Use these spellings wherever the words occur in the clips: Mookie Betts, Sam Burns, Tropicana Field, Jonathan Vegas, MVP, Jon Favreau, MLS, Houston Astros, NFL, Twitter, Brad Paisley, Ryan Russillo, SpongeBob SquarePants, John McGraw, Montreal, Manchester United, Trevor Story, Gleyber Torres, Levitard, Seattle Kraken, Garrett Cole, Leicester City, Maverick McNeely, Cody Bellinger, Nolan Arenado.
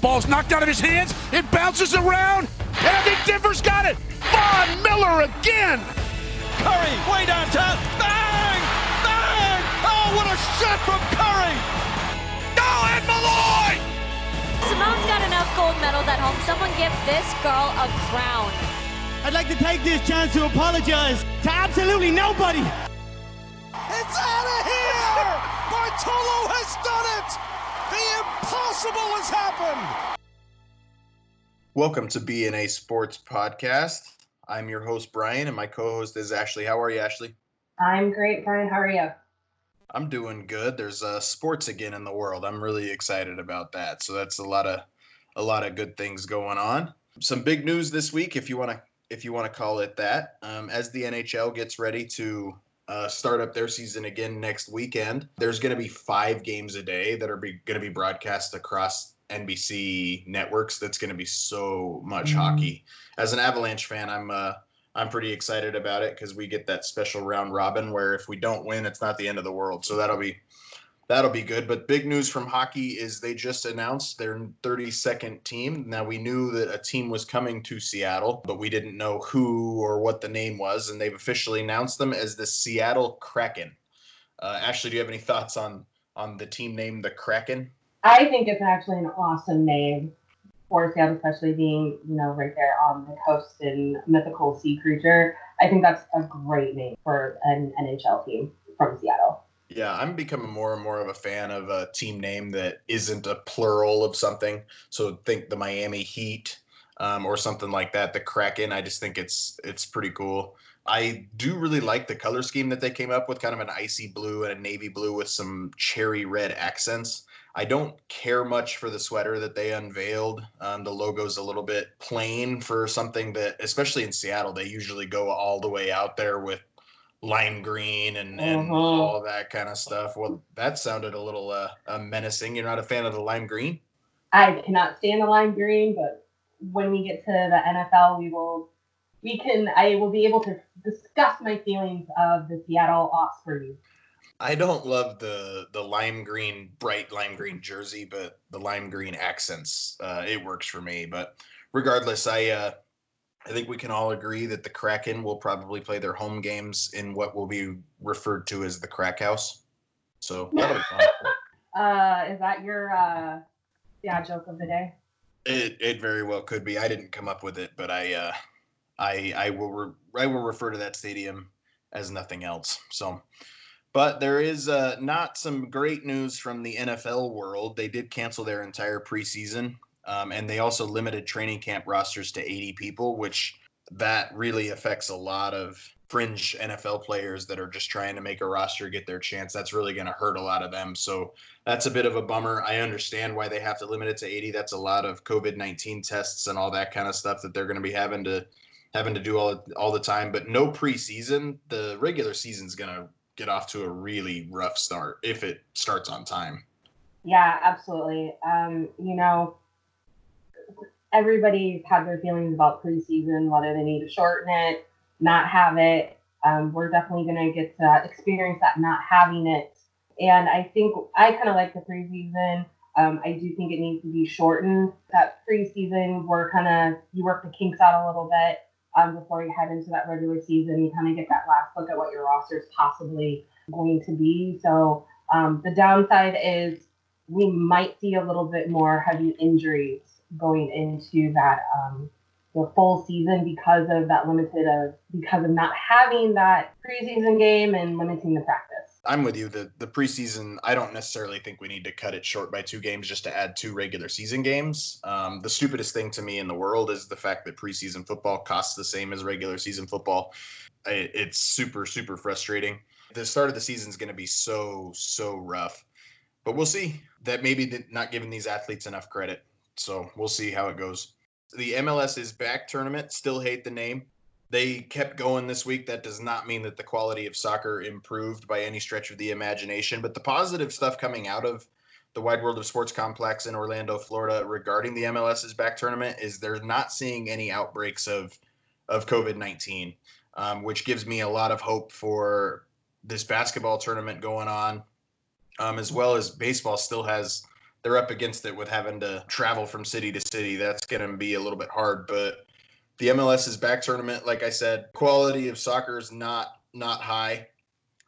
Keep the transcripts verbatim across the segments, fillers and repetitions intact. Ball's knocked out of his hands. It bounces around. And I think Denver's got it. Von Miller again. Curry way downtown. Bang! Bang! Oh, what a shot from Curry. Oh, and Malloy! Simone's got enough gold medals at home. Someone give this girl a crown. I'd like to take this chance to apologize to absolutely nobody. It's out of here! Bartolo has done it! The impossible has happened! Welcome to B and A Sports Podcast. I'm your host, Bryan, and my co-host is Ashley. How are you, Ashley? I'm great, Bryan. How are you? I'm doing good. There's uh, sports again in the world. I'm really excited about that. So that's a lot of a lot of good things going on. Some big news this week, if you want to if you want to call it that. Um, as the N H L gets ready to uh, start up their season again next weekend, there's going to be five games a day that are going to be broadcast across N B C networks. That's going to be so much mm-hmm. hockey. As an Avalanche fan, I'm uh, I'm pretty excited about it because we get that special round robin where if we don't win, it's not the end of the world. So that'll be that'll be good. But big news from hockey is they just announced their thirty-second team. Now, we knew that a team was coming to Seattle, but we didn't know who or what the name was. And they've officially announced them as the Seattle Kraken. Uh, Ashley, do you have any thoughts on, on the team name, the Kraken? I think it's actually an awesome name for Seattle, especially being, you know, right there on the coast and mythical sea creature. I think that's a great name for an N H L team from Seattle. Yeah, I'm becoming more and more of a fan of a team name that isn't a plural of something. So think the Miami Heat um, or something like that. The Kraken, I just think it's it's pretty cool. I do really like the color scheme that they came up with, kind of an icy blue and a navy blue with some cherry red accents. I don't care much for the sweater that they unveiled. Um, the logo's a little bit plain for something that, especially in Seattle, they usually go all the way out there with lime green and, and uh-huh. all that kind of stuff. Well, that sounded a little uh, uh, menacing. You're not a fan of the lime green? I cannot stand the lime green, but when we get to the N F L, we will, we can, I will be able to discuss my feelings of the Seattle Ospreys. I don't love the the lime green, bright lime green jersey, but the lime green accents, uh, it works for me. But regardless, I uh, I think we can all agree that the Kraken will probably play their home games in what will be referred to as the Crack House. So that'll be fun. Uh, is that your uh, yeah joke of the day? It it very well could be. I didn't come up with it, but I uh, I I will re- I will refer to that stadium as nothing else. So. But there is uh, not some great news from the N F L world. They did cancel their entire preseason, um, and they also limited training camp rosters to eighty people, which that really affects a lot of fringe N F L players that are just trying to make a roster, get their chance. That's really going to hurt a lot of them. So that's a bit of a bummer. I understand why they have to limit it to eighty. That's a lot of covid nineteen tests and all that kind of stuff that they're going to be having to having to do all, all the time. But no preseason. The regular season's going to get off to a really rough start if it starts on time. Yeah, absolutely. Um, you know, everybody's had their feelings about preseason, whether they need to shorten it, not have it. Um, we're definitely going to get to experience that not having it. And I think I kind of like the preseason. Um, I do think it needs to be shortened. That preseason, we're kind of, you work the kinks out a little bit. Um, before you head into that regular season, you kind of get that last look at what your roster is possibly going to be. So um, the downside is we might see a little bit more heavy injuries going into that um, the full season because of that limited of because of not having that preseason game and limiting the practice. I'm with you. The the preseason, I don't necessarily think we need to cut it short by two games just to add two regular season games. Um, the stupidest thing to me in the world is the fact that preseason football costs the same as regular season football. It, it's super, super frustrating. The start of the season is going to be so, so rough. But we'll see. That maybe they're not giving these athletes enough credit. So we'll see how it goes. The M L S is back tournament. Still hate the name. They kept going this week. That does not mean that the quality of soccer improved by any stretch of the imagination. But the positive stuff coming out of the Wide World of Sports complex in Orlando, Florida, regarding the MLS's back tournament is they're not seeing any outbreaks of of covid nineteen, um, which gives me a lot of hope for this basketball tournament going on, um, as well as baseball still has they're up against it with having to travel from city to city. That's going to be a little bit hard. But the M L S's back tournament, like I said, quality of soccer is not not high.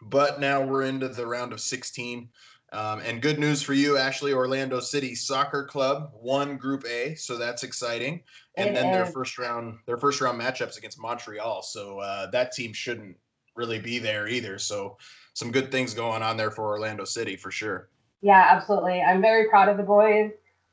But now we're into the round of sixteen. Um, and good news for you, Ashley, Orlando City Soccer Club won Group A, so that's exciting. And it then is. their first round, their first round matchups against Montreal. So uh, that team shouldn't really be there either. So some good things going on there for Orlando City for sure. Yeah, absolutely. I'm very proud of the boys.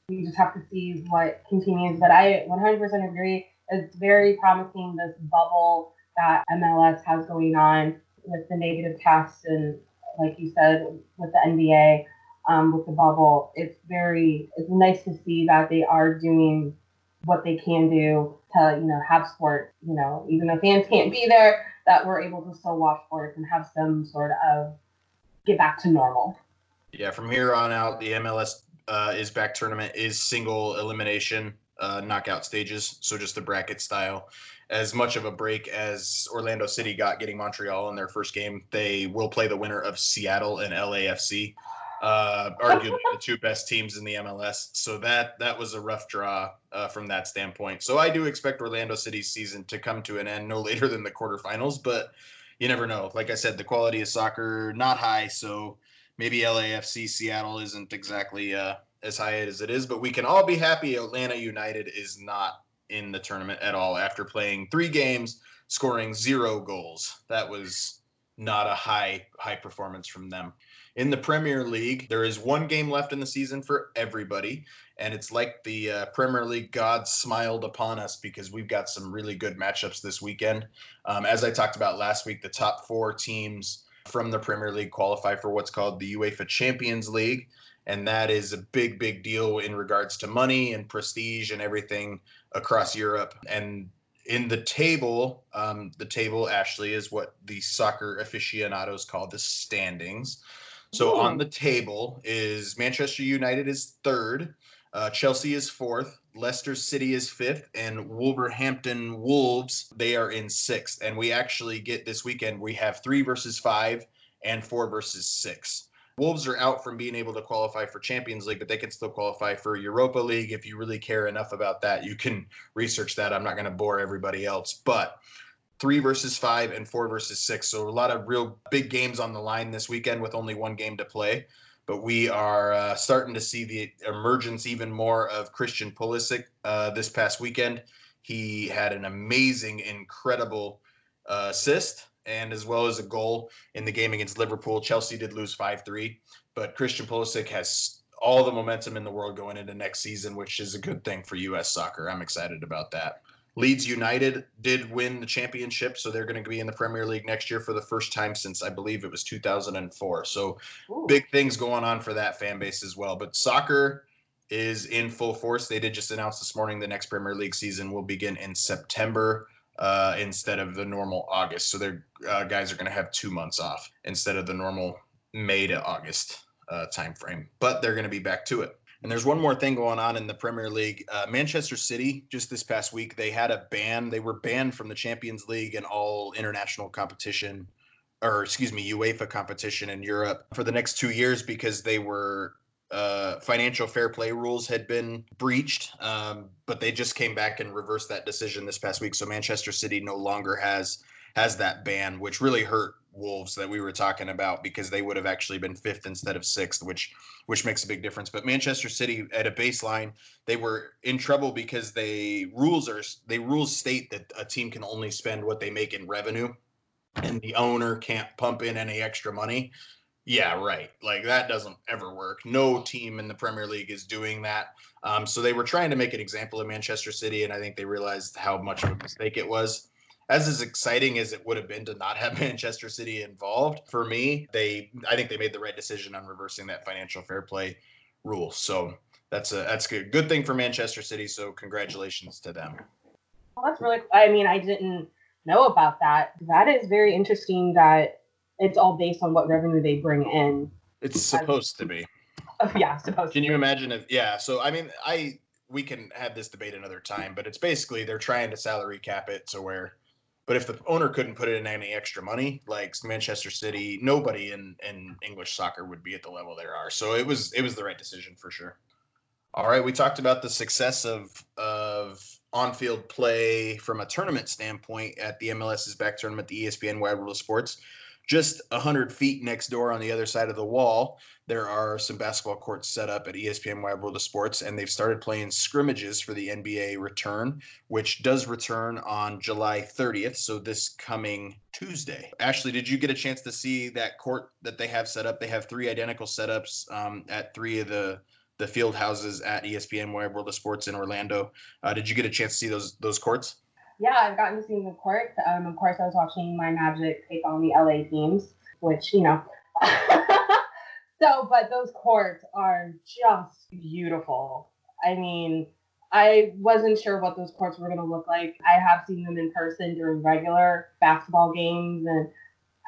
We just have to see what continues. But I one hundred percent agree. It's very promising, this bubble that M L S has going on with the negative tests and, like you said, with the N B A, um, with the bubble. It's very, it's nice to see that they are doing what they can do to, you know, have sport, you know, even though fans can't be there, that we're able to still watch sports and have some sort of get back to normal. Yeah, from here on out, the M L S uh, is back tournament is single elimination uh, knockout stages. So just the bracket style. As much of a break as Orlando City got getting Montreal in their first game, they will play the winner of Seattle and L A F C, uh, arguably the two best teams in the M L S. So that that was a rough draw uh, from that standpoint. So I do expect Orlando City's season to come to an end no later than the quarterfinals, but you never know. Like I said, the quality of soccer, not high, so maybe L A F C Seattle isn't exactly uh, as high as it is, but we can all be happy Atlanta United is not in the tournament at all after playing three games, scoring zero goals. That was not a high, high performance from them. In the Premier League, there is one game left in the season for everybody, and it's like the uh, Premier League gods smiled upon us because we've got some really good matchups this weekend. Um, as I talked about last week, the top four teams from the Premier League qualify for what's called the UEFA Champions League, and that is a big, big deal in regards to money and prestige and everything across Europe. And in the table, um, the table, Ashley, is what the soccer aficionados call the standings. So Ooh. On the table is Manchester United is third, uh, Chelsea is fourth, Leicester City is fifth, and Wolverhampton Wolves, they are in sixth. And we actually get this weekend, we have three versus five and four versus six. Wolves are out from being able to qualify for Champions League, but they can still qualify for Europa League. If you really care enough about that, you can research that. I'm not going to bore everybody else, but three versus five and four versus six. So a lot of real big games on the line this weekend with only one game to play, but we are uh, starting to see the emergence even more of Christian Pulisic uh, this past weekend. He had an amazing, incredible uh, assist, and as well as a goal in the game against Liverpool. Chelsea did lose five three, but Christian Pulisic has all the momentum in the world going into next season, which is a good thing for U S soccer. I'm excited about that. Leeds United did win the championship, so they're going to be in the Premier League next year for the first time since, I believe, it was two thousand four. So Ooh. Big things going on for that fan base as well. But soccer is in full force. They did just announce this morning the next Premier League season will begin in September. Uh, instead of the normal August. So their uh, guys are going to have two months off instead of the normal May to August uh, time frame. But they're going to be back to it. And there's one more thing going on in the Premier League. Uh, Manchester City, just this past week, they had a ban. They were banned from the Champions League and all international competition, or excuse me, UEFA competition in Europe for the next two years because they were Uh, financial fair play rules had been breached, um, but they just came back and reversed that decision this past week. So Manchester City no longer has has that ban, which really hurt Wolves that we were talking about because they would have actually been fifth instead of sixth, which which makes a big difference. But Manchester City, at a baseline, they were in trouble because they rules are they rules state that a team can only spend what they make in revenue, and the owner can't pump in any extra money. Yeah, right. Like, that doesn't ever work. No team in the Premier League is doing that. Um, so they were trying to make an example of Manchester City, and I think they realized how much of a mistake it was. As as exciting as it would have been to not have Manchester City involved, for me, they I think they made the right decision on reversing that financial fair play rule. So that's a that's a good thing for Manchester City, so congratulations to them. Well, that's really – I mean, I didn't know about that. That is very interesting that – it's all based on what revenue they bring in. It's supposed to be. Oh, yeah, supposed to be. Can you imagine if, yeah, so I mean, I we can have this debate another time, but it's basically they're trying to salary cap it to where But if the owner couldn't put in any extra money, like Manchester City, nobody in, in English soccer would be at the level they are. So it was it was the right decision for sure. All right, we talked about the success of of on-field play from a tournament standpoint at the M L S's back tournament, the E S P N Wide World of Sports. Just one hundred feet next door on the other side of the wall, there are some basketball courts set up at E S P N Wide World of Sports, and they've started playing scrimmages for the N B A return, which does return on July thirtieth, so this coming Tuesday. Ashley, did you get a chance to see that court that they have set up? They have three identical setups um, at three of the the field houses at E S P N Wide World of Sports in Orlando. Uh, did you get a chance to see those those courts? Yeah, I've gotten to see the courts. Um, of course, I was watching my Magic take on the L A teams, which, you know. So, but those courts are just beautiful. I mean, I wasn't sure what those courts were going to look like. I have seen them in person during regular basketball games, and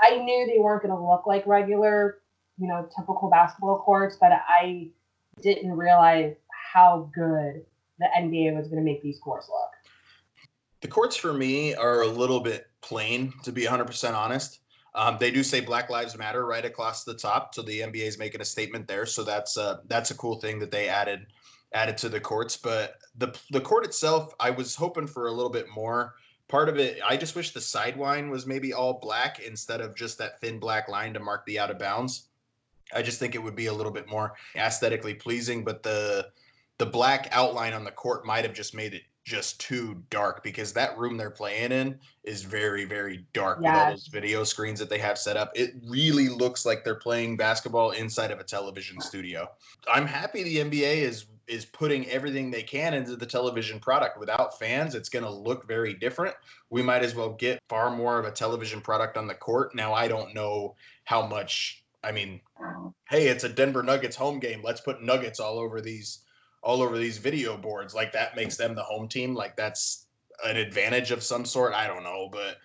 I knew they weren't going to look like regular, you know, typical basketball courts, but I didn't realize how good the N B A was going to make these courts look. The courts for me are a little bit plain, to be one hundred percent honest. Um, they do say Black Lives Matter right across the top, so the N B A is making a statement there. So that's uh, that's a cool thing that they added added to the courts. But the the court itself, I was hoping for a little bit more. Part of it, I just wish the sideline was maybe all black instead of just that thin black line to mark the out of bounds. I just think it would be a little bit more aesthetically pleasing. But the the black outline on the court might have just made it just too dark, because that room they're playing in is very, very dark. Yeah. With all those video screens that they have set up, it really looks like they're playing basketball inside of a television studio. I'm happy the N B A is is putting everything they can into the television product. Without fans, it's going to look very different. We might as well get far more of a television product on the court. Now, I don't know how much, I mean, hey, it's a Denver Nuggets home game. Let's put Nuggets all over these all over these video boards. Like, that makes them the home team. Like, that's an advantage of some sort. I don't know, but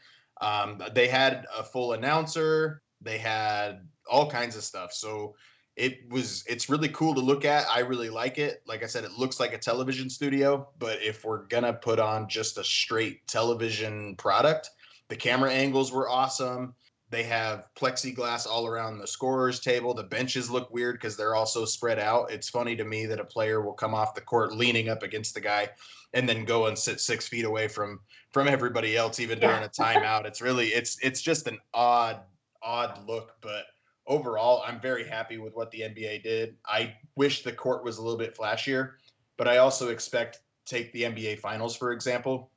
um, they had a full announcer. They had all kinds of stuff. So it was, it's really cool to look at. I really like it. Like I said, it looks like a television studio, but if we're going to put on just a straight television product, the camera angles were awesome. They have plexiglass all around the scorer's table. The benches look weird because they're all so spread out. It's funny to me that a player will come off the court leaning up against the guy and then go and sit six feet away from from everybody else, even during yeah. a timeout. It's really, it's it's just an odd, odd look. But overall, I'm very happy with what the N B A did. I wish the court was a little bit flashier, but I also expect, take the N B A Finals, for example,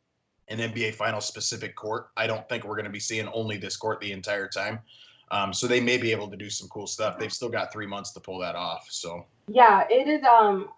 an N B A Finals specific court. I don't think we're going to be seeing only this court the entire time. Um, so they may be able to do some cool stuff. They've still got three months to pull that off. So yeah, it is. Um,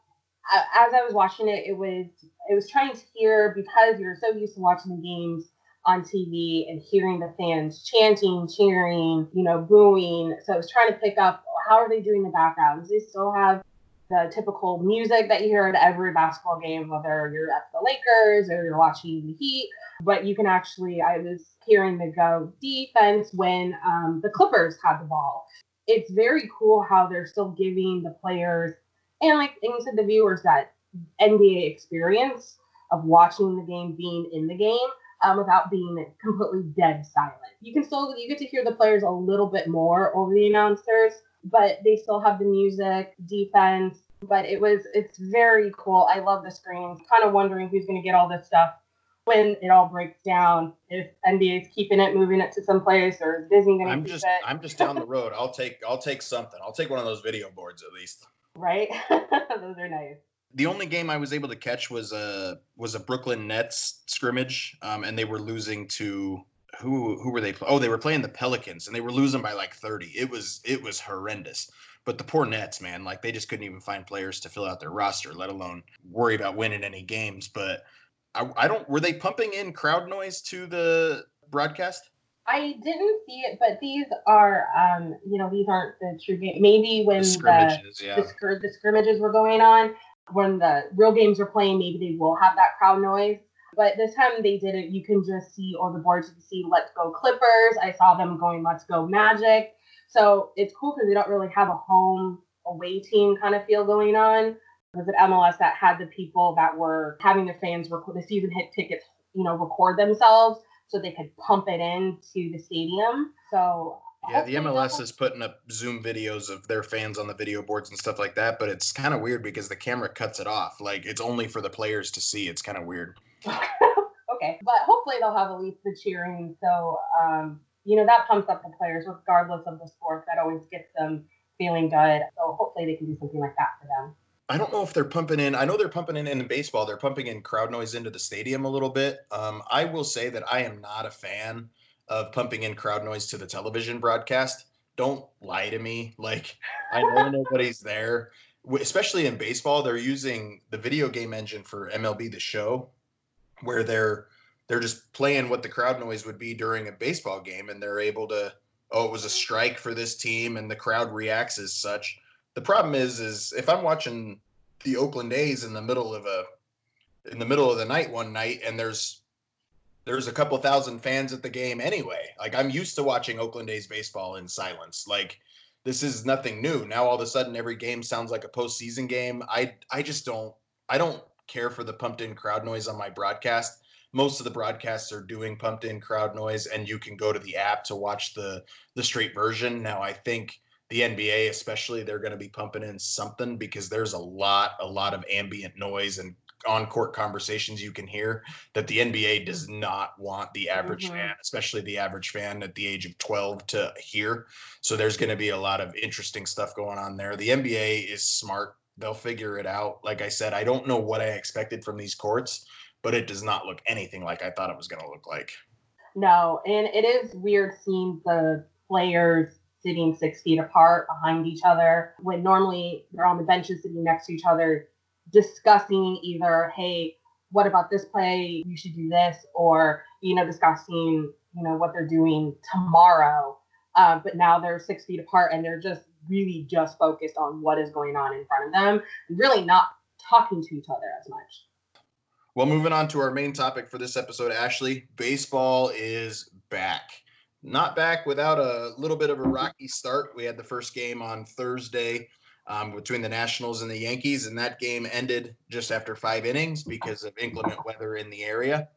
as I was watching it, it was it was trying to hear, because you're so used to watching the games on T V and hearing the fans chanting, cheering, you know, booing. So I was trying to pick up, how are they doing the backgrounds? They still have the typical music that you hear at every basketball game, whether you're at the Lakers or you're watching the Heat. But you can actually, I was hearing the go defense when um, the Clippers had the ball. It's very cool how they're still giving the players, and like you said, the viewers, that N B A experience of watching the game, being in the game, um, without being completely dead silent. You can still, you get to hear the players a little bit more over the announcers, but they still have the music, defense. But it was, it's very cool. I love the screens. Kind of wondering who's going to get all this stuff when it all breaks down. If N B A's keeping it, moving it to some place, or is Disney going to keep just, it? I'm just down the road. I'll take, I'll take something. I'll take one of those video boards at least. Right? Those are nice. The only game I was able to catch was a was a Brooklyn Nets scrimmage, um, and they were losing to. Who who were they? Oh, they were playing the Pelicans, and they were losing by like thirty. It was it was horrendous. But the poor Nets, man, like they just couldn't even find players to fill out their roster, let alone worry about winning any games. But I, I don't. Were they pumping in crowd noise to the broadcast? I didn't see it, but these are, um, you know, these aren't the true game. Maybe when the scrimmages, the, yeah. the, scr- the scrimmages were going on, when the real games are playing, maybe they will have that crowd noise. But this time they did it. You can just see on the boards, you can see Let's Go Clippers. I saw them going Let's Go Magic. So it's cool because they don't really have a home away team kind of feel going on. Because at M L S, that had the people that were having their fans record the season hit tickets, you know, record themselves so they could pump it into the stadium. So yeah, the M L S is putting up Zoom videos of their fans on the video boards and stuff like that, but it's kind of weird because the camera cuts it off. Like, it's only for the players to see. It's kind of weird. Okay, but hopefully they'll have at least the cheering. So, um, you know, that pumps up the players regardless of the sport. That always gets them feeling good. So hopefully they can do something like that for them. I don't know if they're pumping in. I know they're pumping in in baseball. They're pumping in crowd noise into the stadium a little bit. Um, I will say that I am not a fan of pumping in crowd noise to the television broadcast. Don't lie to me. Like, I know nobody's there. Especially in baseball, they're using the video game engine for M L B The Show, where they're they're just playing what the crowd noise would be during a baseball game, and they're able to, oh, it was a strike for this team, and the crowd reacts as such. The problem is, is if I'm watching the Oakland A's in the middle of a in the middle of the night one night, and there's there's a couple thousand fans at the game anyway. Like, I'm used to watching Oakland A's baseball in silence. Like, this is nothing new. Now all of a sudden every game sounds like a postseason game. I I just don't I don't care for the pumped in crowd noise on my broadcast. Most of the broadcasts are doing pumped in crowd noise, and you can go to the app to watch the the straight version. Now I think the N B A especially, they're going to be pumping in something because there's a lot, a lot of ambient noise and on-court conversations you can hear that the N B A does not want the average mm-hmm. fan, especially the average fan at the age of twelve, to hear. So there's going to be a lot of interesting stuff going on there. The N B A is smart. They'll figure it out. Like I said, I don't know what I expected from these courts, but it does not look anything like I thought it was going to look like. No, and it is weird seeing the players sitting six feet apart behind each other when normally they're on the benches sitting next to each other discussing either, hey, what about this play? You should do this. Or, you know, discussing, you know, what they're doing tomorrow. Uh, but now they're six feet apart and they're just really just focused on what is going on in front of them, and really not talking to each other as much. Well, moving on to our main topic for this episode, Ashley, baseball is back. Not back without a little bit of a rocky start. We had the first game on Thursday um, between the Nationals and the Yankees, and that game ended just after five innings because of inclement weather in the area.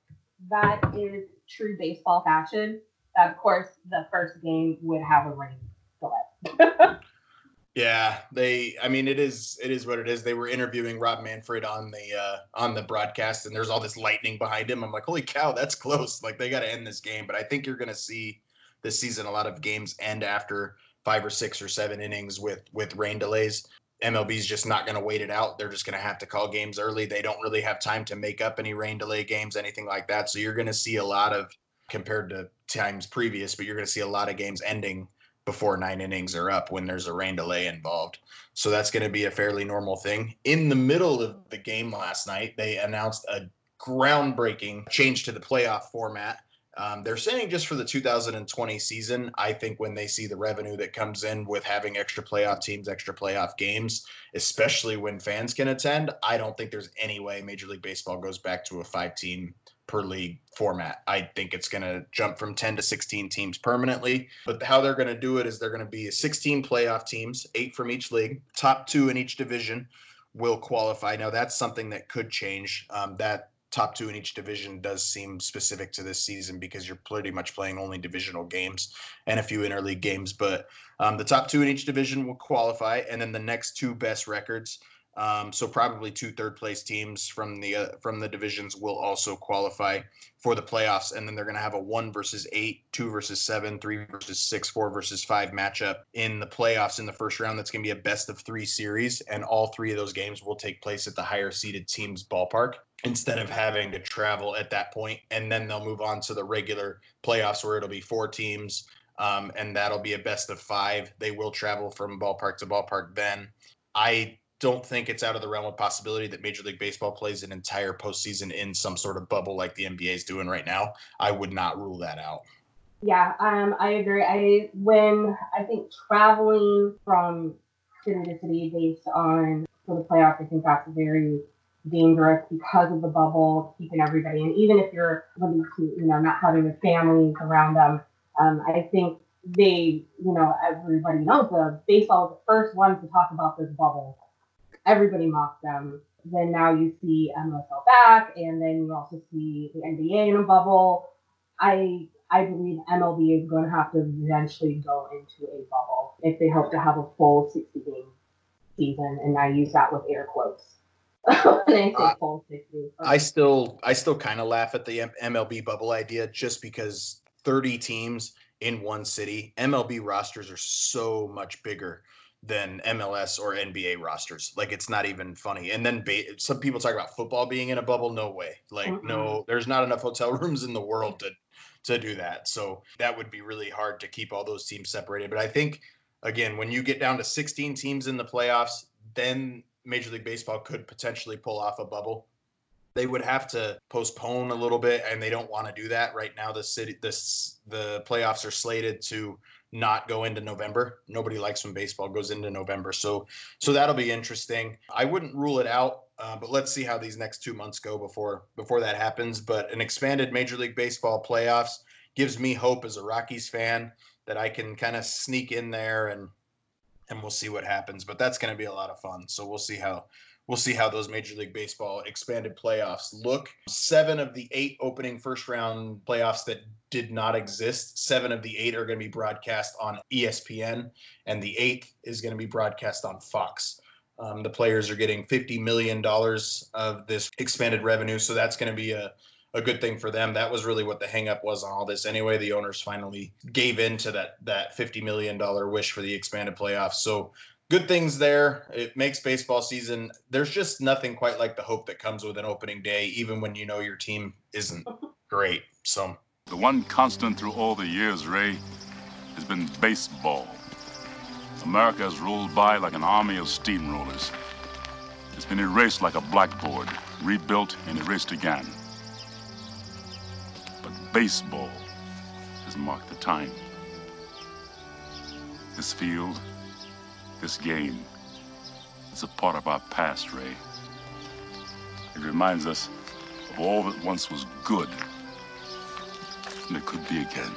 That is true baseball fashion. Of course, the first game would have a rain delay. Yeah, they. I mean, it is. It is what it is. They were interviewing Rob Manfred on the uh, on the broadcast, and there's all this lightning behind him. I'm like, holy cow, that's close. Like, they got to end this game. But I think you're going to see this season a lot of games end after five or six or seven innings with with rain delays. M L B's just not going to wait it out. They're just going to have to call games early. They don't really have time to make up any rain delay games, anything like that. So you're going to see a lot of, compared to times previous, but you're going to see a lot of games ending before nine innings are up when there's a rain delay involved. So that's going to be a fairly normal thing. In the middle of the game last night, they announced a groundbreaking change to the playoff format. Um, they're saying just for the two thousand twenty season. I think when they see the revenue that comes in with having extra playoff teams, extra playoff games, especially when fans can attend, I don't think there's any way Major League Baseball goes back to a five-team per league format. I think it's going to jump from ten to sixteen teams permanently. But how they're going to do it is they're going to be sixteen playoff teams, eight from each league, top two in each division will qualify. Now, that's something that could change. Um, that top two in each division does seem specific to this season because you're pretty much playing only divisional games and a few interleague games. But um, the top two in each division will qualify, and then the next two best records. Um, so probably two third-place teams from the uh, from the divisions will also qualify for the playoffs, and then they're going to have a one versus eight, two versus seven, three versus six, four versus five matchup in the playoffs in the first round. That's going to be a best of three series, and all three of those games will take place at the higher-seeded team's ballpark instead of having to travel at that point. And then they'll move on to the regular playoffs where it'll be four teams, um, and that'll be a best of five. They will travel from ballpark to ballpark then. I don't think it's out of the realm of possibility that Major League Baseball plays an entire postseason in some sort of bubble like the N B A is doing right now. I would not rule that out. Yeah, um, I agree. I when I think traveling from city to city based on for the playoffs, I think that's very dangerous because of the bubble, keeping everybody. And even if you're, you know, not having the families around them, um, I think they, you know, everybody knows the baseball is the first one to talk about this bubble. Everybody mocked them. Then now you see M L S back, and then you also see the N B A in a bubble. I I believe M L B is going to have to eventually go into a bubble if they hope to have a full sixty-game season, and I use that with air quotes. I, I still, I still kind of laugh at the M L B bubble idea, just because thirty teams in one city, M L B rosters are so much bigger than M L S or N B A rosters. Like, it's not even funny. And then ba- some people talk about football being in a bubble. No way. Like, mm-hmm. no, there's not enough hotel rooms in the world to, to do that. So that would be really hard to keep all those teams separated. But I think, again, when you get down to sixteen teams in the playoffs, then Major League Baseball could potentially pull off a bubble. They would have to postpone a little bit, and they don't want to do that right now. The city, this, the playoffs are slated to not go into November. Nobody likes when baseball goes into November, so so that'll be interesting. I wouldn't rule it out, uh, but let's see how these next two months go before before that happens. But an expanded Major League Baseball playoffs gives me hope as a Rockies fan that I can kind of sneak in there, and and we'll see what happens. But that's going to be a lot of fun. So we'll see how. We'll see how those Major League Baseball expanded playoffs look. Seven of the eight opening first-round playoffs that did not exist, seven of the eight are going to be broadcast on E S P N, and the eighth is going to be broadcast on Fox. Um, the players are getting fifty million dollars of this expanded revenue, so that's going to be a, a good thing for them. That was really what the hang-up was on all this. Anyway, the owners finally gave in to that, that fifty million dollars wish for the expanded playoffs. So good things there. It makes baseball season. There's just nothing quite like the hope that comes with an opening day, even when you know your team isn't great. So the one constant through all the years, Ray, has been baseball. America has rolled by like an army of steamrollers. It's been erased like a blackboard, rebuilt and erased again. But baseball has marked the time. This field, this game, it's a part of our past, Ray. It reminds us of all that once was good, and it could be again.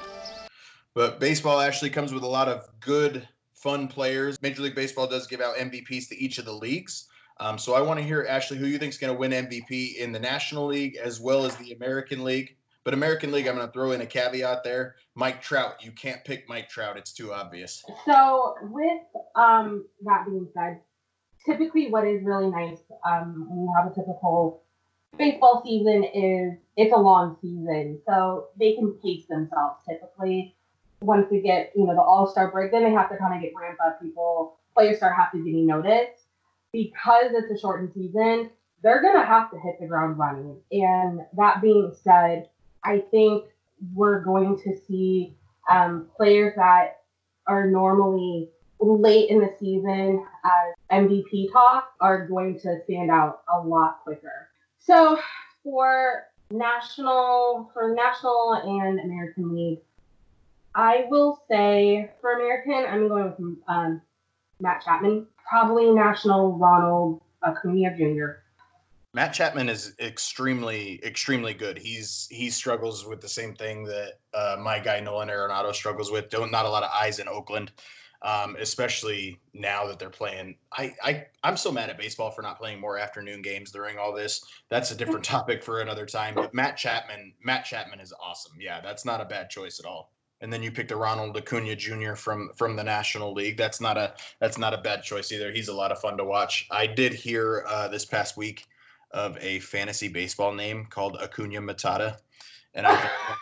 But baseball actually comes with a lot of good, fun players. Major League Baseball does give out M V Ps to each of the leagues. Um, so I want to hear, Ashley, who you think is going to win M V P in the National League as well as the American League. But American League, I'm going to throw in a caveat there. Mike Trout, you can't pick Mike Trout. It's too obvious. So with um, that being said, typically what is really nice um, when you have a typical baseball season is it's a long season. So they can pace themselves typically. Once we get, you know, the All-Star break, then they have to kind of get ramped up. People, players start have to getting noticed. Because it's a shortened season, they're going to have to hit the ground running. And that being said, I think we're going to see um, players that are normally late in the season as M V P talk are going to stand out a lot quicker. So for national, for national and American League, I will say for American, I'm going with um, Matt Chapman, probably national Ronald Acuña Junior Matt Chapman is extremely, extremely good. He's he struggles with the same thing that uh, my guy Nolan Arenado struggles with. Don't not a lot of eyes in Oakland, um, especially now that they're playing. I, I I'm so mad at baseball for not playing more afternoon games during all this. That's a different topic for another time. But Matt Chapman, Matt Chapman is awesome. Yeah, that's not a bad choice at all. And then you picked a Ronald Acuna Junior from from the National League. That's not a that's not a bad choice either. He's a lot of fun to watch. I did hear uh, this past week of a fantasy baseball name called Acuna Matata. And I thought,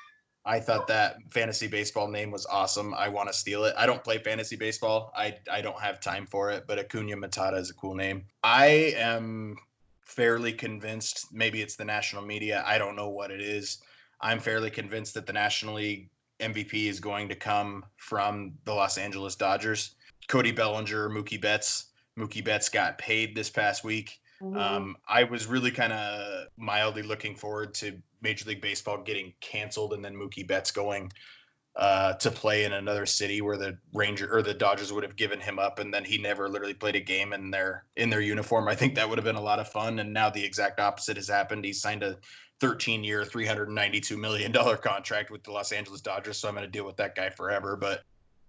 I thought that fantasy baseball name was awesome. I want to steal it. I don't play fantasy baseball. I, I don't have time for it, but Acuna Matata is a cool name. I am fairly convinced, maybe it's the national media. I don't know what it is. I'm fairly convinced that the National League M V P is going to come from the Los Angeles Dodgers. Cody Bellinger, Mookie Betts. Mookie Betts got paid this past week. Um, I was really kind of mildly looking forward to Major League Baseball getting canceled and then Mookie Betts going uh, to play in another city where the Ranger or the Dodgers would have given him up, and then he never literally played a game in their in their uniform. I think that would have been a lot of fun. And now the exact opposite has happened. He signed a thirteen-year, three hundred ninety-two million dollars contract with the Los Angeles Dodgers, so I'm going to deal with that guy forever. But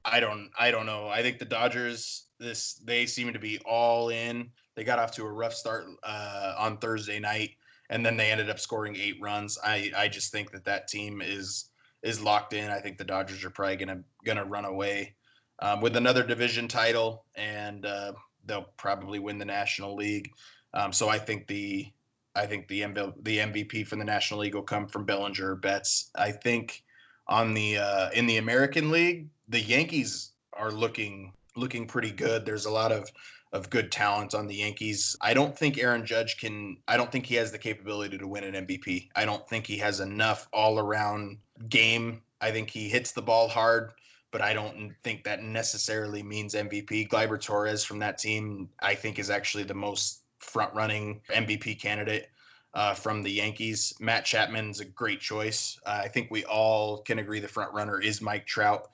I don't, I don't know. I think the Dodgers, this they seem to be all in. They got off to a rough start uh, on Thursday night, and then they ended up scoring eight runs. I, I just think that that team is is locked in. I think the Dodgers are probably going to going to run away um, with another division title, and uh, they'll probably win the National League. Um, so I think the I think the the M V P from the National League will come from Bellinger or Betts. I think on the uh, in the American League, the Yankees are looking looking pretty good. There's a lot of of good talent on the Yankees. I don't think Aaron Judge can, I don't think he has the capability to win an M V P. I don't think he has enough all-around game. I think he hits the ball hard, but I don't think that necessarily means M V P. Gleyber Torres from that team, I think, is actually the most front-running M V P candidate uh, from the Yankees. Matt Chapman's a great choice. Uh, I think we all can agree the front-runner is Mike Trout.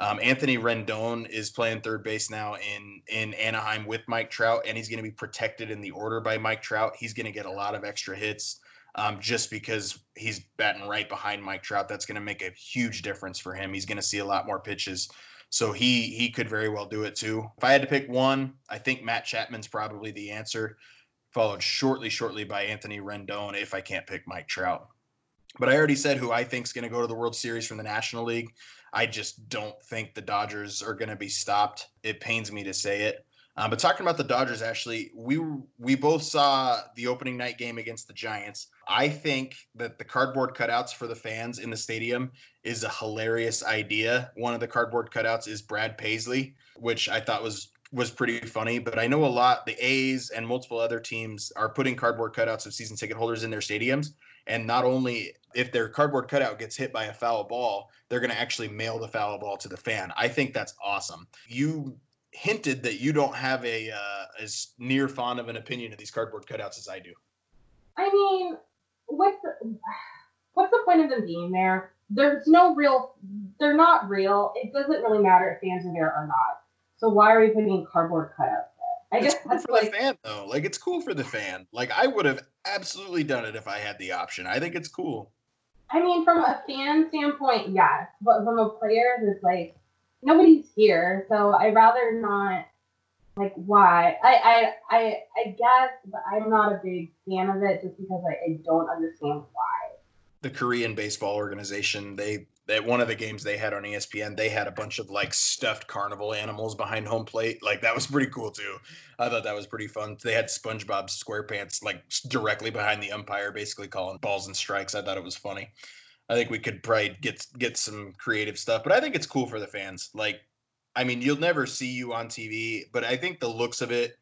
Um, Anthony Rendon is playing third base now in, in Anaheim with Mike Trout, and he's going to be protected in the order by Mike Trout. He's going to get a lot of extra hits um, just because he's batting right behind Mike Trout. That's going to make a huge difference for him. He's going to see a lot more pitches. So he he could very well do it too. If I had to pick one, I think Matt Chapman's probably the answer, followed shortly, shortly by Anthony Rendon if I can't pick Mike Trout. But I already said who I think is going to go to the World Series from the National League. I just don't think the Dodgers are going to be stopped. It pains me to say it. Um, but talking about the Dodgers, Ashley, we we both saw the opening night game against the Giants. I think that the cardboard cutouts for the fans in the stadium is a hilarious idea. One of the cardboard cutouts is Brad Paisley, which I thought was was pretty funny. But I know a lot, the A's and multiple other teams are putting cardboard cutouts of season ticket holders in their stadiums. And not only if their cardboard cutout gets hit by a foul ball, they're going to actually mail the foul ball to the fan. I think that's awesome. You hinted that you don't have a uh, as near fond of an opinion of these cardboard cutouts as I do. I mean, what's the, what's the point of them being there? There's no real, they're not real. It doesn't really matter if fans are there or not. So why are we putting cardboard cutouts? I guess it's cool that's for like, the fan, though. Like, it's cool for the fan. Like, I would have absolutely done it if I had the option. I think it's cool. I mean, from a fan standpoint, yes. But from a player, it's like, nobody's here. So I'd rather not, like, why? I I, I, I guess, but I'm not a big fan of it just because I, I don't understand why. The Korean baseball organization, they... At one of the games they had on E S P N, they had a bunch of like stuffed carnival animals behind home plate. Like that was pretty cool too. I thought that was pretty fun. They had SpongeBob SquarePants like directly behind the umpire, basically calling balls and strikes. I thought it was funny. I think we could probably get get some creative stuff, but I think it's cool for the fans. Like, I mean, you'll never see you on T V, but I think the looks of it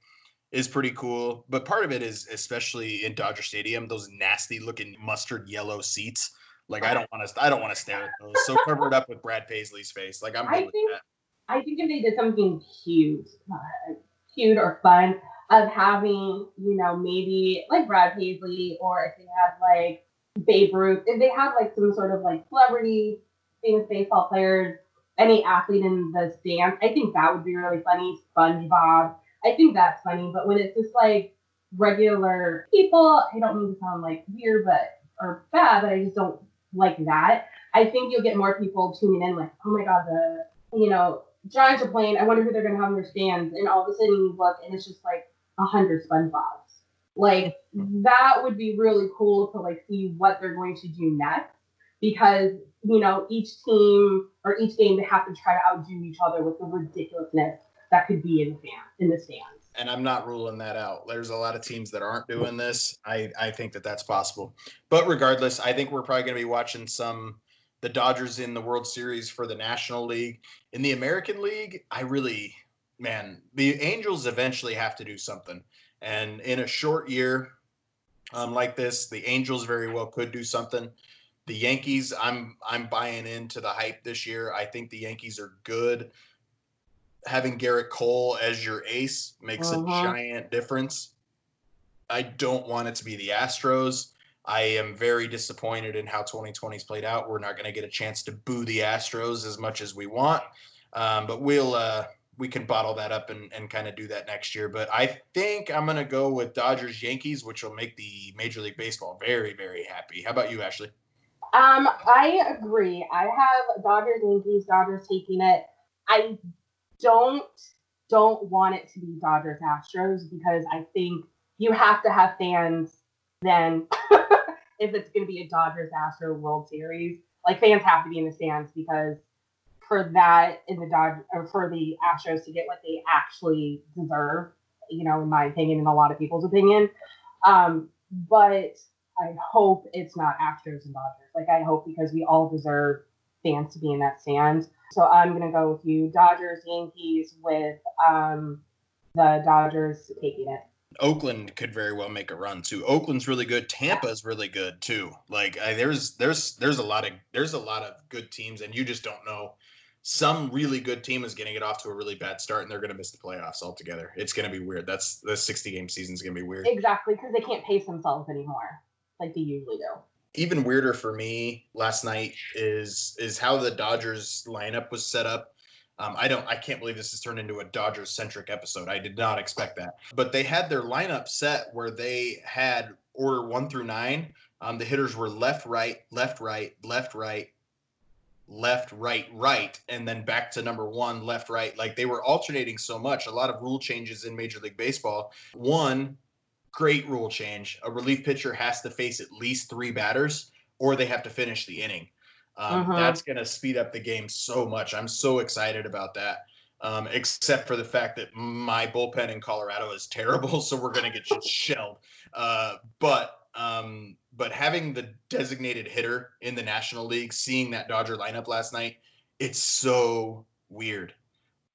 is pretty cool. But part of it is, especially in Dodger Stadium, those nasty looking mustard yellow seats. Like I don't want to, I don't want to stare at those. So cover it up with Brad Paisley's face. Like I'm. Good I with think, that. I think if they did something cute, uh, cute or fun, of having you know maybe like Brad Paisley, or if they had like Babe Ruth, if they had like some sort of like celebrity, famous baseball players, any athlete in the stands, I think that would be really funny. SpongeBob, I think that's funny. But when it's just like regular people, I don't mean to sound like weird, but or bad, but I just don't. Like that, I think you'll get more people tuning in like, oh my God, the, you know, Giants are playing. I wonder who they're going to have in their stands. And all of a sudden you look and it's just like a hundred SpongeBobs. Like that would be really cool to like see what they're going to do next because, you know, each team or each game, they have to try to outdo each other with the ridiculousness that could be in the fan, in the stands. And I'm not ruling that out. There's a lot of teams that aren't doing this. I, I think that that's possible. But regardless, I think we're probably going to be watching some the Dodgers in the World Series for the National League. In the American League, I really, man, the Angels eventually have to do something. And in a short year um, like this, the Angels very well could do something. The Yankees, I'm I'm buying into the hype this year. I think the Yankees are good. Having Garrett Cole as your ace makes uh-huh. a giant difference. I don't want it to be the Astros. I am very disappointed in how twenty twenty's played out. We're not going to get a chance to boo the Astros as much as we want. Um, but we'll uh, we can bottle that up and, and kind of do that next year. But I think I'm going to go with Dodgers Yankees, which will make the Major League Baseball very, very happy. How about you, Ashley? Um, I agree. I have Dodgers Yankees, Dodgers taking it. I Don't don't want it to be Dodgers Astros because I think you have to have fans then if it's going to be a Dodgers Astro World Series. Like, fans have to be in the stands, because for that in the Dodge or for the Astros to get what they actually deserve, you know, in my opinion and a lot of people's opinion. Um, but I hope it's not Astros and Dodgers. Like, I hope, because we all deserve fans to be in that stand. So I'm going to go with you, Dodgers, Yankees, with um, the Dodgers taking it. Oakland could very well make a run too. Oakland's really good. Tampa's really good too. Like, I, there's there's there's a lot of there's a lot of good teams, and you just don't know. Some really good team is getting it off to a really bad start, and they're going to miss the playoffs altogether. It's going to be weird. That's the sixty game season is going to be weird. Exactly, because they can't pace themselves anymore like they usually do. Even weirder for me last night is is how the Dodgers lineup was set up. Um, I don't. I can't believe this has turned into a Dodgers-centric episode. I did not expect that. But they had their lineup set where they had order one through nine. Um, the hitters were left, right, left, right, left, right, left, right, right, and then back to number one, left, right. Like, they were alternating so much. A lot of rule changes in Major League Baseball. One great rule change: a relief pitcher has to face at least three batters, or they have to finish the inning. Um, uh-huh. That's going to speed up the game so much. I'm so excited about that, um, except for the fact that my bullpen in Colorado is terrible, so we're going to get just shelled. Uh, but um, but having the designated hitter in the National League, seeing that Dodger lineup last night, it's so weird.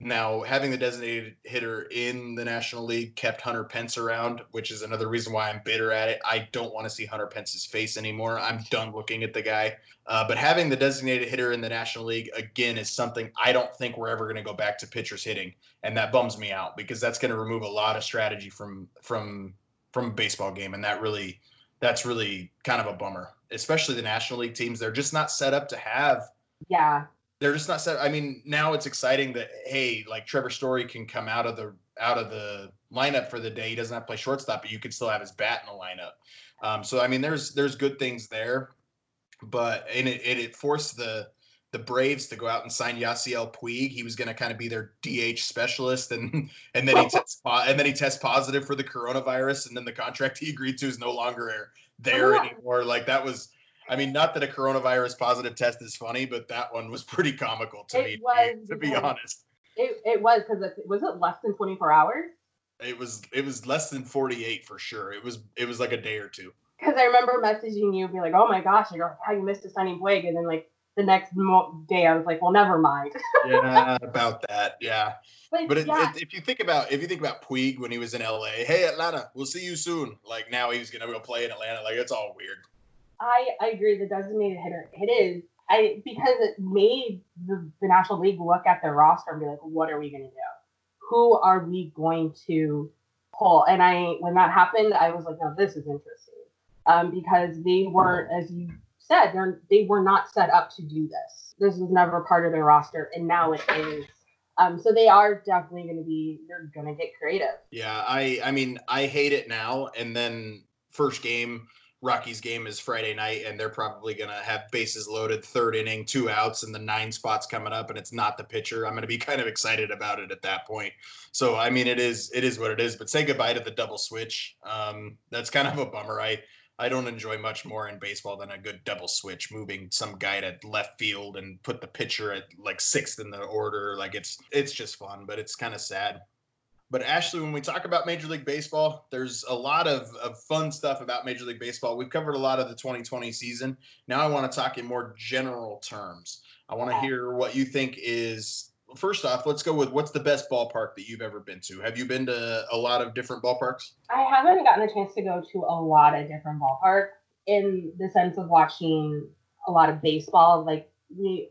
Now, having the designated hitter in the National League kept Hunter Pence around, which is another reason why I'm bitter at it. I don't want to see Hunter Pence's face anymore. I'm done looking at the guy. Uh, but having the designated hitter in the National League, again, is something I don't think we're ever going to go back to pitchers hitting. And that bums me out, because that's going to remove a lot of strategy from from from a baseball game. And that really that's really kind of a bummer, especially the National League teams. They're just not set up to have. Yeah. They're just not set. I mean, now it's exciting that, hey, like, Trevor Story can come out of the out of the lineup for the day. He doesn't have to play shortstop, but you could still have his bat in the lineup. Um, so I mean, there's there's good things there, but and it and it forced the the Braves to go out and sign Yasiel Puig. He was going to kind of be their D H specialist, and and then he tests and then he tests positive for the coronavirus, and then the contract he agreed to is no longer there anymore. Like, that was. I mean, not that a coronavirus positive test is funny, but that one was pretty comical to it me, was, to be honest. It it was, because it was it less than twenty-four hours? It was it was less than forty-eight for sure. It was it was like a day or two. Because I remember messaging you, be like, oh my gosh, I go, how you missed a signing Puig. And then, like, the next mo- day I was like, well, never mind. Yeah, about that, yeah. But, but it, yeah. It, if you think about if you think about Puig when he was in L A, hey, Atlanta, we'll see you soon. Like, now he's going to go play in Atlanta. Like, it's all weird. I, I agree, the designated hitter, it is, I because it made the, the National League look at their roster and be like, what are we going to do? Who are we going to pull? And I, when that happened, I was like, no, this is interesting. Um, because they weren't, as you said, they were not set up to do this. This was never part of their roster, and now it is. Um, so they are definitely going to be, they're going to get creative. Yeah, I, I mean, I hate it now, and then first game, Rockies game is Friday night, and they're probably going to have bases loaded, third inning, two outs, and the nine spots coming up, and it's not the pitcher. I'm going to be kind of excited about it at that point. So, I mean, it is it is what it is, but say goodbye to the double switch. Um, that's kind of a bummer. I, I don't enjoy much more in baseball than a good double switch, moving some guy to left field and put the pitcher at, like, sixth in the order. Like, it's it's just fun, but it's kind of sad. But Ashley, when we talk about Major League Baseball, there's a lot of, of fun stuff about Major League Baseball. We've covered a lot of the twenty twenty season. Now I want to talk in more general terms. I want to hear what you think is, first off, let's go with what's the best ballpark that you've ever been to? Have you been to a lot of different ballparks? I haven't gotten a chance to go to a lot of different ballparks in the sense of watching a lot of baseball. Like,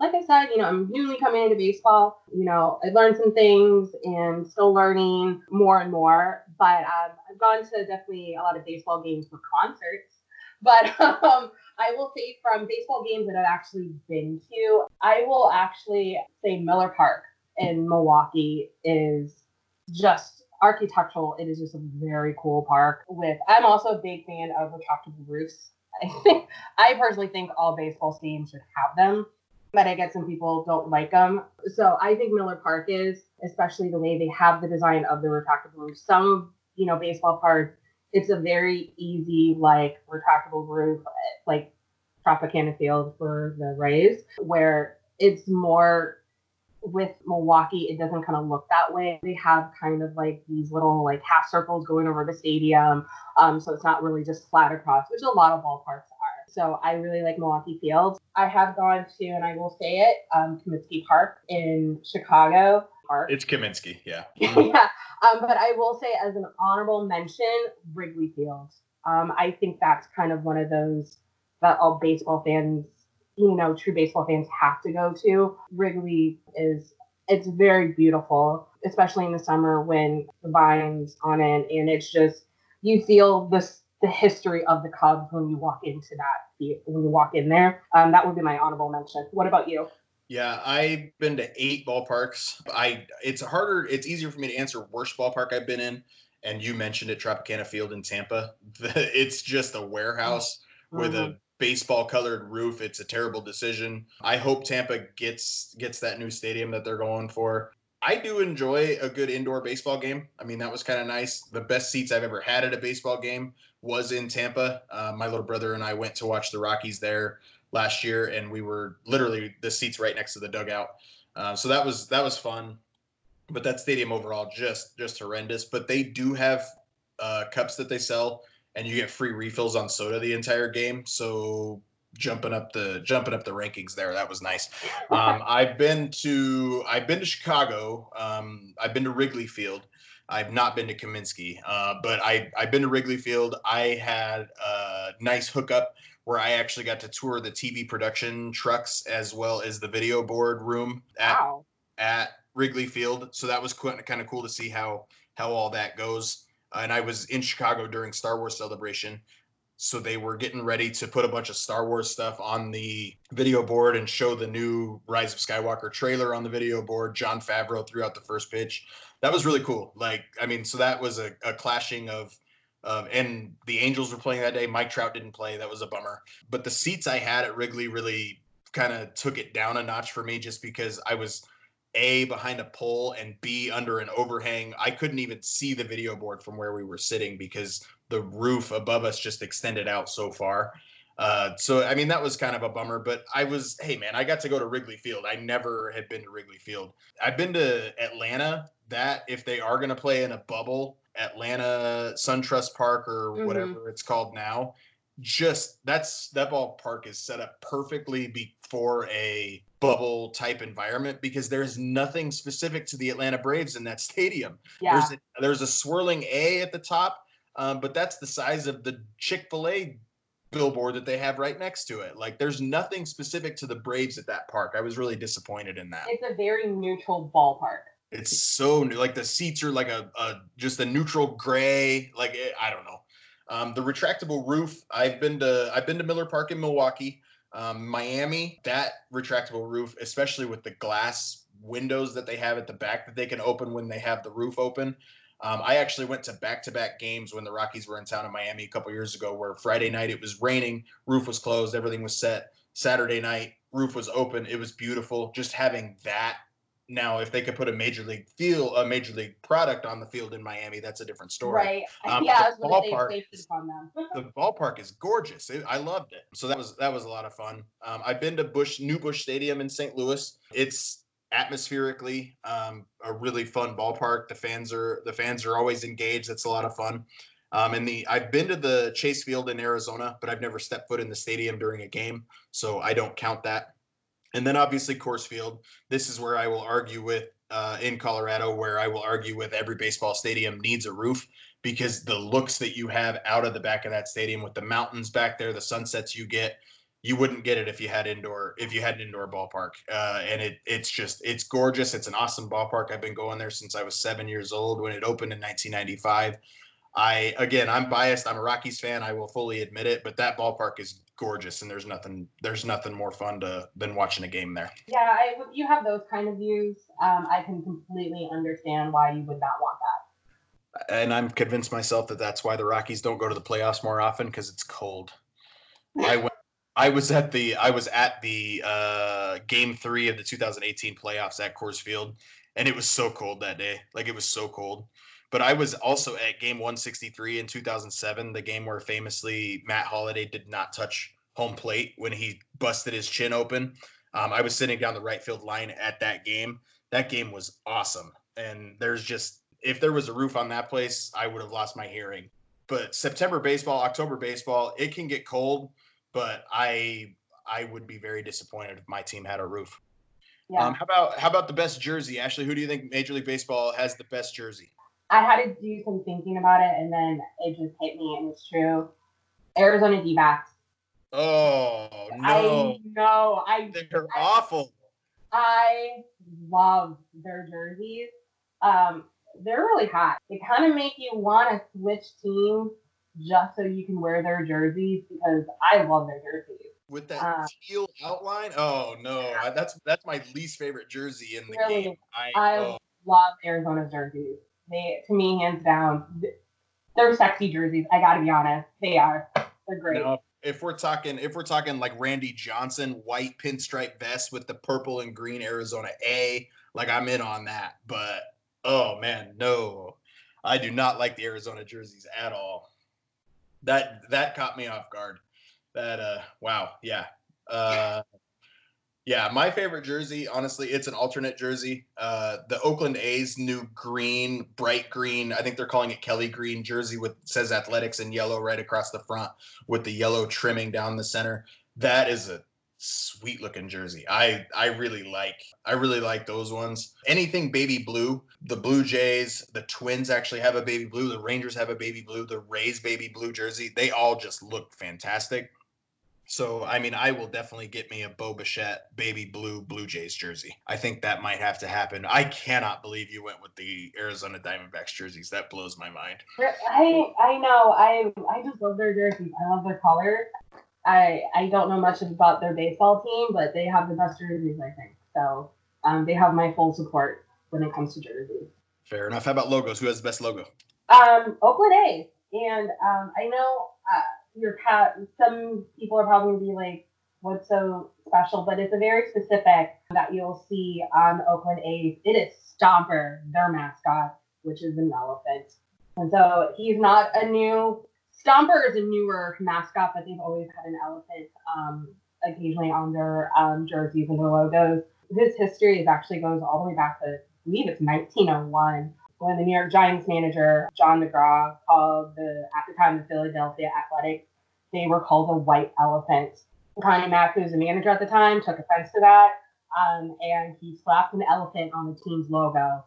Like I said, you know, I'm newly coming into baseball. You know, I learned some things and still learning more and more. But um, I've gone to definitely a lot of baseball games for concerts. But um, I will say from baseball games that I've actually been to, I will actually say Miller Park in Milwaukee is just architectural. It is just a very cool park. With I'm also a big fan of retractable roofs. I think I personally think all baseball stadiums should have them. But I get some people don't like them. So I think Miller Park is, especially the way they have the design of the retractable roof. Some, you know, baseball parks, it's a very easy, like, retractable roof, like, Tropicana Field for the Rays, where it's more with Milwaukee, it doesn't kind of look that way. They have kind of like these little like half circles going over the stadium. Um, so it's not really just flat across, which a lot of ballparks are. So I really like Milwaukee Field. I have gone to, and I will say it, um, Comiskey Park in Chicago. Park. It's Comiskey, yeah. yeah, um, but I will say as an honorable mention, Wrigley Field. Um, I think that's kind of one of those that all baseball fans, you know, true baseball fans have to go to. Wrigley is, it's very beautiful, especially in the summer when the vines on it. And it's just, you feel this, the history of the Cubs when you walk into that, when you walk in there. Um, that would be my honorable mention. What about you? Yeah, I've been to eight ballparks. I, it's harder, it's easier for me to answer worst ballpark I've been in. And you mentioned it, Tropicana Field in Tampa. It's just a warehouse mm-hmm. with a baseball colored roof. It's a terrible decision. I hope Tampa gets gets that new stadium that they're going for. I do enjoy a good indoor baseball game. I mean, that was kind of nice. The best seats I've ever had at a baseball game was in Tampa. Uh, my little brother and I went to watch the Rockies there last year, and we were literally the seats right next to the dugout. Uh, so that was that was fun. But that stadium overall, just just horrendous. But they do have uh, cups that they sell, and you get free refills on soda the entire game. So jumping up the jumping up the rankings there, that was nice. Um, I've been to I've been to Chicago. Um, I've been to Wrigley Field. I've not been to Comiskey, uh, but I I've been to Wrigley Field. I had a nice hookup where I actually got to tour the T V production trucks as well as the video board room at wow. at. Wrigley Field. So that was kind of cool to see how how all that goes. Uh, and I was in Chicago during Star Wars Celebration. So they were getting ready to put a bunch of Star Wars stuff on the video board and show the new Rise of Skywalker trailer on the video board. Jon Favreau threw out the first pitch. That was really cool. Like, I mean, so that was a, a clashing of, of, and the Angels were playing that day. Mike Trout didn't play. That was a bummer. But the seats I had at Wrigley really kind of took it down a notch for me just because I was A, behind a pole, and B, under an overhang. I couldn't even see the video board from where we were sitting because the roof above us just extended out so far. Uh, so, I mean, that was kind of a bummer, but I was, hey, man, I got to go to Wrigley Field. I never had been to Wrigley Field. I've been to Atlanta. That, if they are going to play in a bubble, Atlanta SunTrust Park or mm-hmm. whatever it's called now, just that's that ballpark is set up perfectly be, for a bubble type environment because there's nothing specific to the Atlanta Braves in that stadium. Yeah. There's a, there's a swirling A at the top, um, but that's the size of the Chick-fil-A billboard that they have right next to it. Like there's nothing specific to the Braves at that park. I was really disappointed in that. It's a very neutral ballpark. It's so new. Like the seats are like a, a just a neutral gray. Like it, I don't know. Um, the retractable roof. I've been to I've been to Miller Park in Milwaukee, um, Miami. That retractable roof, especially with the glass windows that they have at the back that they can open when they have the roof open. Um, I actually went to back-to-back games when the Rockies were in town in Miami a couple years ago, where Friday night it was raining, roof was closed, everything was set. Saturday night, roof was open. It was beautiful. Just having that. Now, if they could put a major league field, a major league product on the field in Miami, that's a different story. Right? Um, yeah, the ballpark, they on them. The ballpark is gorgeous. It, I loved it. So that was that was a lot of fun. Um, I've been to Bush, New Busch Stadium in Saint Louis. It's atmospherically um, a really fun ballpark. The fans are the fans are always engaged. That's a lot of fun. Um, and the I've been to the Chase Field in Arizona, but I've never stepped foot in the stadium during a game, so I don't count that. And then obviously Coors Field. This is where I will argue with uh, in Colorado, where I will argue with every baseball stadium needs a roof because the looks that you have out of the back of that stadium with the mountains back there, the sunsets you get, you wouldn't get it if you had indoor if you had an indoor ballpark. Uh, and it it's just it's gorgeous. It's an awesome ballpark. I've been going there since I was seven years old when it opened in nineteen ninety-five. I again, I'm biased. I'm a Rockies fan. I will fully admit it. But that ballpark is gorgeous, and there's nothing, there's nothing more fun to than watching a game there. Yeah, I, you have those kind of views. Um, I can completely understand why you would not want that. And I'm convinced myself that that's why the Rockies don't go to the playoffs more often because it's cold. I went, I was at the, I was at the uh, game three of the two thousand eighteen playoffs at Coors Field, and it was so cold that day. Like it was so cold. But I was also at game one sixty-three in two thousand seven, the game where famously Matt Holliday did not touch home plate when he busted his chin open. Um, I was sitting down the right field line at that game. That game was awesome. And there's just, if there was a roof on that place, I would have lost my hearing. But September baseball, October baseball, it can get cold, but I I would be very disappointed if my team had a roof. Yeah. Um, how about how about the best jersey? Ashley, who do you think Major League Baseball has the best jersey? I had to do some thinking about it, and then it just hit me, and it's true. Arizona D-backs. Oh, no. I know. I, They're I, awful. I love their jerseys. Um, they're really hot. They kind of make you want to switch teams just so you can wear their jerseys, because I love their jerseys. With that uh, teal outline? Oh, no. Yeah. I, that's that's my least favorite jersey in the really, game. I, I oh. love Arizona's jerseys. They, to me, hands down, they're sexy jerseys. I got to be honest. They are. They're great. No, if we're talking, if we're talking like Randy Johnson, white pinstripe vest with the purple and green Arizona A, like I'm in on that. But, oh, man, no. I do not like the Arizona jerseys at all. That that caught me off guard. That, uh, wow, yeah. Uh, yeah, my favorite jersey, honestly, it's an alternate jersey. Uh, the Oakland A's new green, bright green, I think they're calling it Kelly green jersey with says athletics in yellow right across the front with the yellow trimming down the center. That is a sweet looking jersey. I, I really like, I really like those ones. Anything baby blue, the Blue Jays, the Twins actually have a baby blue. The Rangers have a baby blue, the Rays baby blue jersey. They all just look fantastic. So, I mean, I will definitely get me a Bo Bichette baby blue Blue Jays jersey. I think that might have to happen. I cannot believe you went with the Arizona Diamondbacks jerseys. That blows my mind. I I know. I I just love their jerseys. I love their colors. I I don't know much about their baseball team, but they have the best jerseys, I think. So um, they have my full support when it comes to jerseys. Fair enough. How about logos? Who has the best logo? Um, Oakland A's. And um, I know... Uh, Your cat, some people are probably going to be like, what's so special? But it's a very specific that you'll see on Oakland A's. It is Stomper, their mascot, which is an elephant. And so he's not a new, Stomper is a newer mascot, but they've always had an elephant um, occasionally on their um, jerseys and their logos. This history is actually goes all the way back to, I believe it's nineteen oh one. When the New York Giants manager, John McGraw, called the, at the time, the Philadelphia Athletics, they were called the White Elephant. Connie Mack, who was the manager at the time, took offense to that, um, and he slapped an elephant on the team's logo.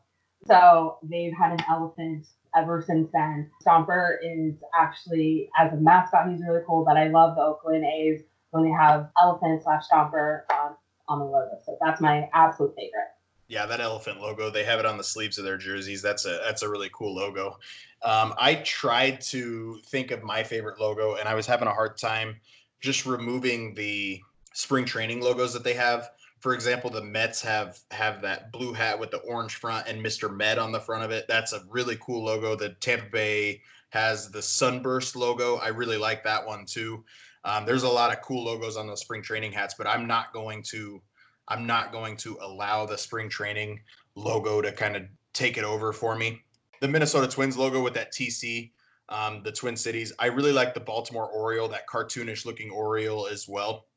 So they've had an elephant ever since then. Stomper is actually, as a mascot, he's really cool, but I love the Oakland A's when they have elephant slash Stomper um, on the logo. So that's my absolute favorite. Yeah, that elephant logo, they have it on the sleeves of their jerseys. That's a that's a really cool logo. Um, I tried to think of my favorite logo, and I was having a hard time just removing the spring training logos that they have. For example, the Mets have have that blue hat with the orange front and Mister Med on the front of it. That's a really cool logo. The Tampa Bay has the Sunburst logo. I really like that one, too. Um, there's a lot of cool logos on those spring training hats, but I'm not going to... I'm not going to allow the spring training logo to kind of take it over for me. The Minnesota Twins logo with that T C, um, the Twin Cities. I really like the Baltimore Oriole, that cartoonish looking Oriole as well.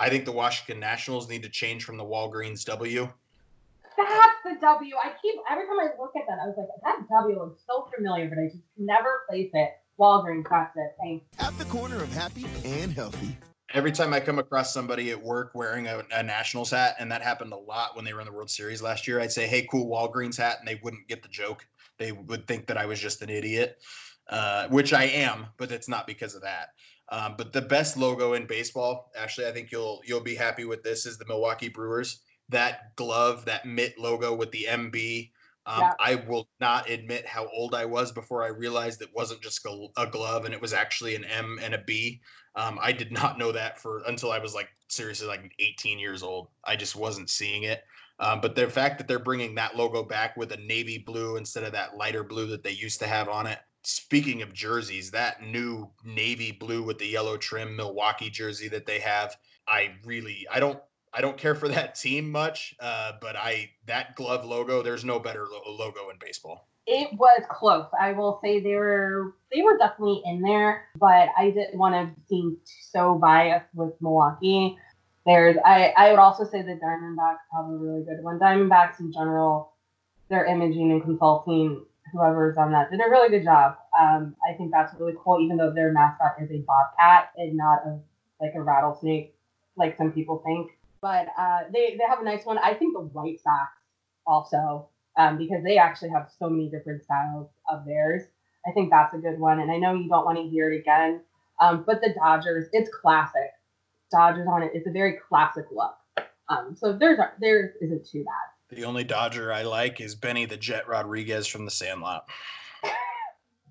I think the Washington Nationals need to change from the Walgreens W. That's the W. I keep, every time I look at that, I was like, that W looks so familiar, but I just never place it. Walgreens, that's it. Thanks. At the corner of happy and healthy. Every time I come across somebody at work wearing a, a Nationals hat, and that happened a lot when they were in the World Series last year, I'd say, hey, cool Walgreens hat, and they wouldn't get the joke. They would think that I was just an idiot, uh, which I am, but it's not because of that. Um, but the best logo in baseball, Ashley, I think you'll you'll be happy with this, is the Milwaukee Brewers. That glove, that mitt logo with the M B. Um, yeah. I will not admit how old I was before I realized it wasn't just a glove and it was actually an M and a B. Um, I did not know that for until I was like seriously like eighteen years old. I just wasn't seeing it. Um, but the fact that they're bringing that logo back with a navy blue instead of that lighter blue that they used to have on it. Speaking of jerseys, that new navy blue with the yellow trim Milwaukee jersey that they have, I really, I don't. I don't care for that team much, uh, but I that glove logo, there's no better lo- logo in baseball. It was close. I will say they were they were definitely in there, but I didn't want to seem so biased with Milwaukee. There's I, I would also say the Diamondbacks have a really good one. Diamondbacks in general, their imaging and consulting, whoever's on that, did a really good job. Um, I think that's really cool, even though their mascot is a bobcat and not a like a rattlesnake, like some people think. But uh, they, they have a nice one. I think the White Sox also, um, because they actually have so many different styles of theirs. I think that's a good one. And I know you don't want to hear it again, um, but the Dodgers, it's classic. Dodgers on it. It's a very classic look. Um, so there's there isn't too bad. The only Dodger I like is Benny the Jet Rodriguez from The Sandlot.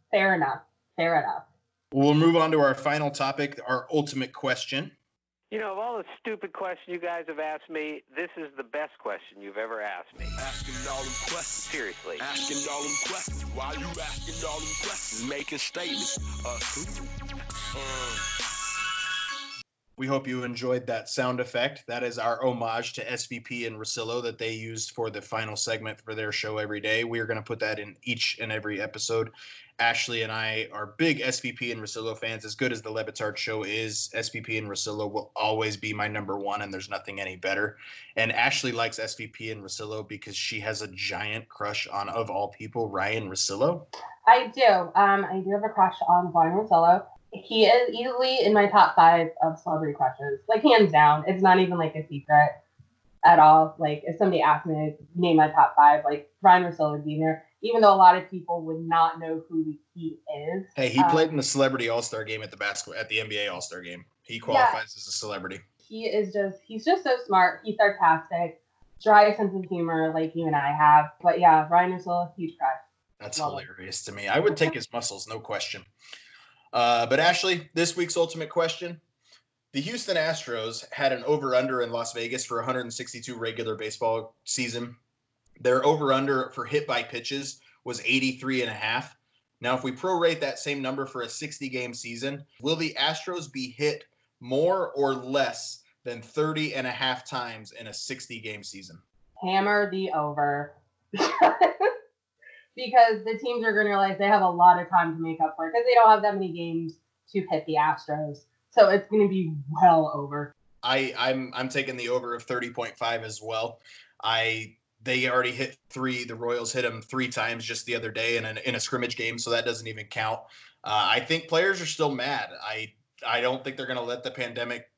Fair enough. Fair enough. We'll move on to our final topic, our ultimate question. You know, of all the stupid questions you guys have asked me, this is the best question you've ever asked me. Asking all them questions. Seriously. Asking all them questions. Why you asking all them questions? Making statements. Uh, uh. We hope you enjoyed that sound effect. That is our homage to S V P and Russillo that they used for the final segment for their show every day. We are going to put that in each and every episode. Ashley and I are big S V P and Russillo fans. As good as the Levitard show is, S V P and Russillo will always be my number one, and there's nothing any better. And Ashley likes S V P and Russillo because she has a giant crush on, of all people, Ryan Russillo. I do. Um, I do have a crush on Ryan Russillo. He is easily in my top five of celebrity crushes, like hands down. It's not even like a secret at all. Like if somebody asked me to name my top five, like Ryan Russillo would be there, even though a lot of people would not know who he is. Hey, he um, played in the Celebrity All-Star Game at the basketball at the N B A All-Star Game. He qualifies yeah, as a celebrity. He is just he's just so smart. He's sarcastic, dry sense of humor, like you and I have. But yeah, Ryan Russillo, huge crush. That's Love hilarious him. to me. I would take his muscles, no question. Uh, but Ashley, this week's ultimate question, the Houston Astros had an over-under in Las Vegas for one hundred sixty-two regular baseball season. Their over-under for hit by pitches was eighty-three and a half. Now, if we prorate that same number for a sixty-game season, will the Astros be hit more or less than thirty and a half times in a sixty-game season? Hammer the over. Because the teams are going to realize they have a lot of time to make up for it because they don't have that many games to hit the Astros. So it's going to be well over. I, I'm I'm taking the over of thirty point five as well. I They already hit three. The Royals hit them three times just the other day in, an, in a scrimmage game, so that doesn't even count. Uh, I think players are still mad. I, I don't think they're going to let the pandemic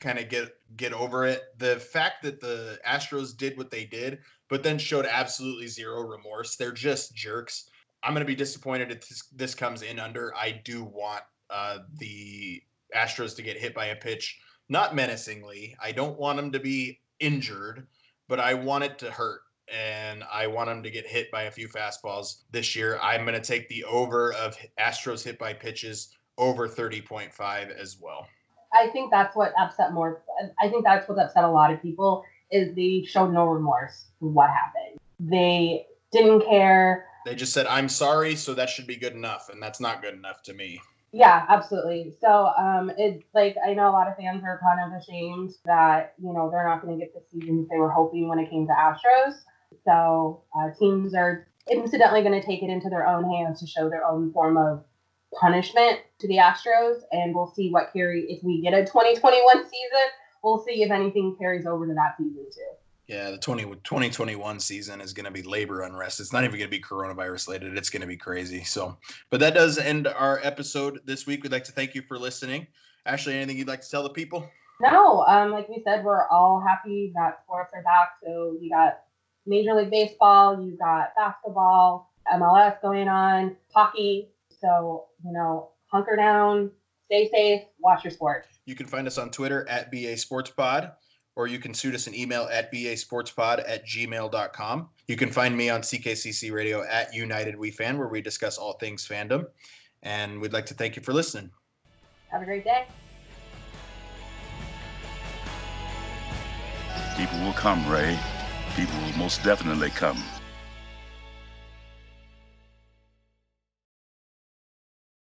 kind of get get over it. The fact that the Astros did what they did, but then showed absolutely zero remorse. They're just jerks. I'm going to be disappointed if this, this comes in under. I do want uh, the Astros to get hit by a pitch, not menacingly. I don't want them to be injured, but I want it to hurt, and I want them to get hit by a few fastballs this year. I'm going to take the over of Astros hit by pitches over thirty point five as well. I think that's what upset more. I think that's what upset a lot of people. Is they showed no remorse for what happened. They didn't care. They just said, I'm sorry, so that should be good enough. And that's not good enough to me. Yeah, absolutely. So um, it's like, I know a lot of fans are kind of ashamed that, you know, they're not going to get the seasons they were hoping when it came to Astros. So uh, teams are incidentally going to take it into their own hands to show their own form of punishment to the Astros. And we'll see what carry, if we get a twenty twenty-one season, we'll see if anything carries over to that season, too. Yeah, the twenty twenty-one season is going to be labor unrest. It's not even going to be coronavirus related. It's going to be crazy. So, but that does end our episode this week. We'd like to thank you for listening. Ashley, anything you'd like to tell the people? No. Um, like we said, we're all happy that sports are back. So you got Major League Baseball. You got basketball, M L S going on, hockey. So, you know, hunker down, stay safe, watch your sports. You can find us on Twitter at B A Sports Pod, or you can shoot us an email at B A Sports Pod at gmail dot com. You can find me on C K C C Radio at United We Fan, where we discuss all things fandom. And we'd like to thank you for listening. Have a great day. People will come, Ray. People will most definitely come.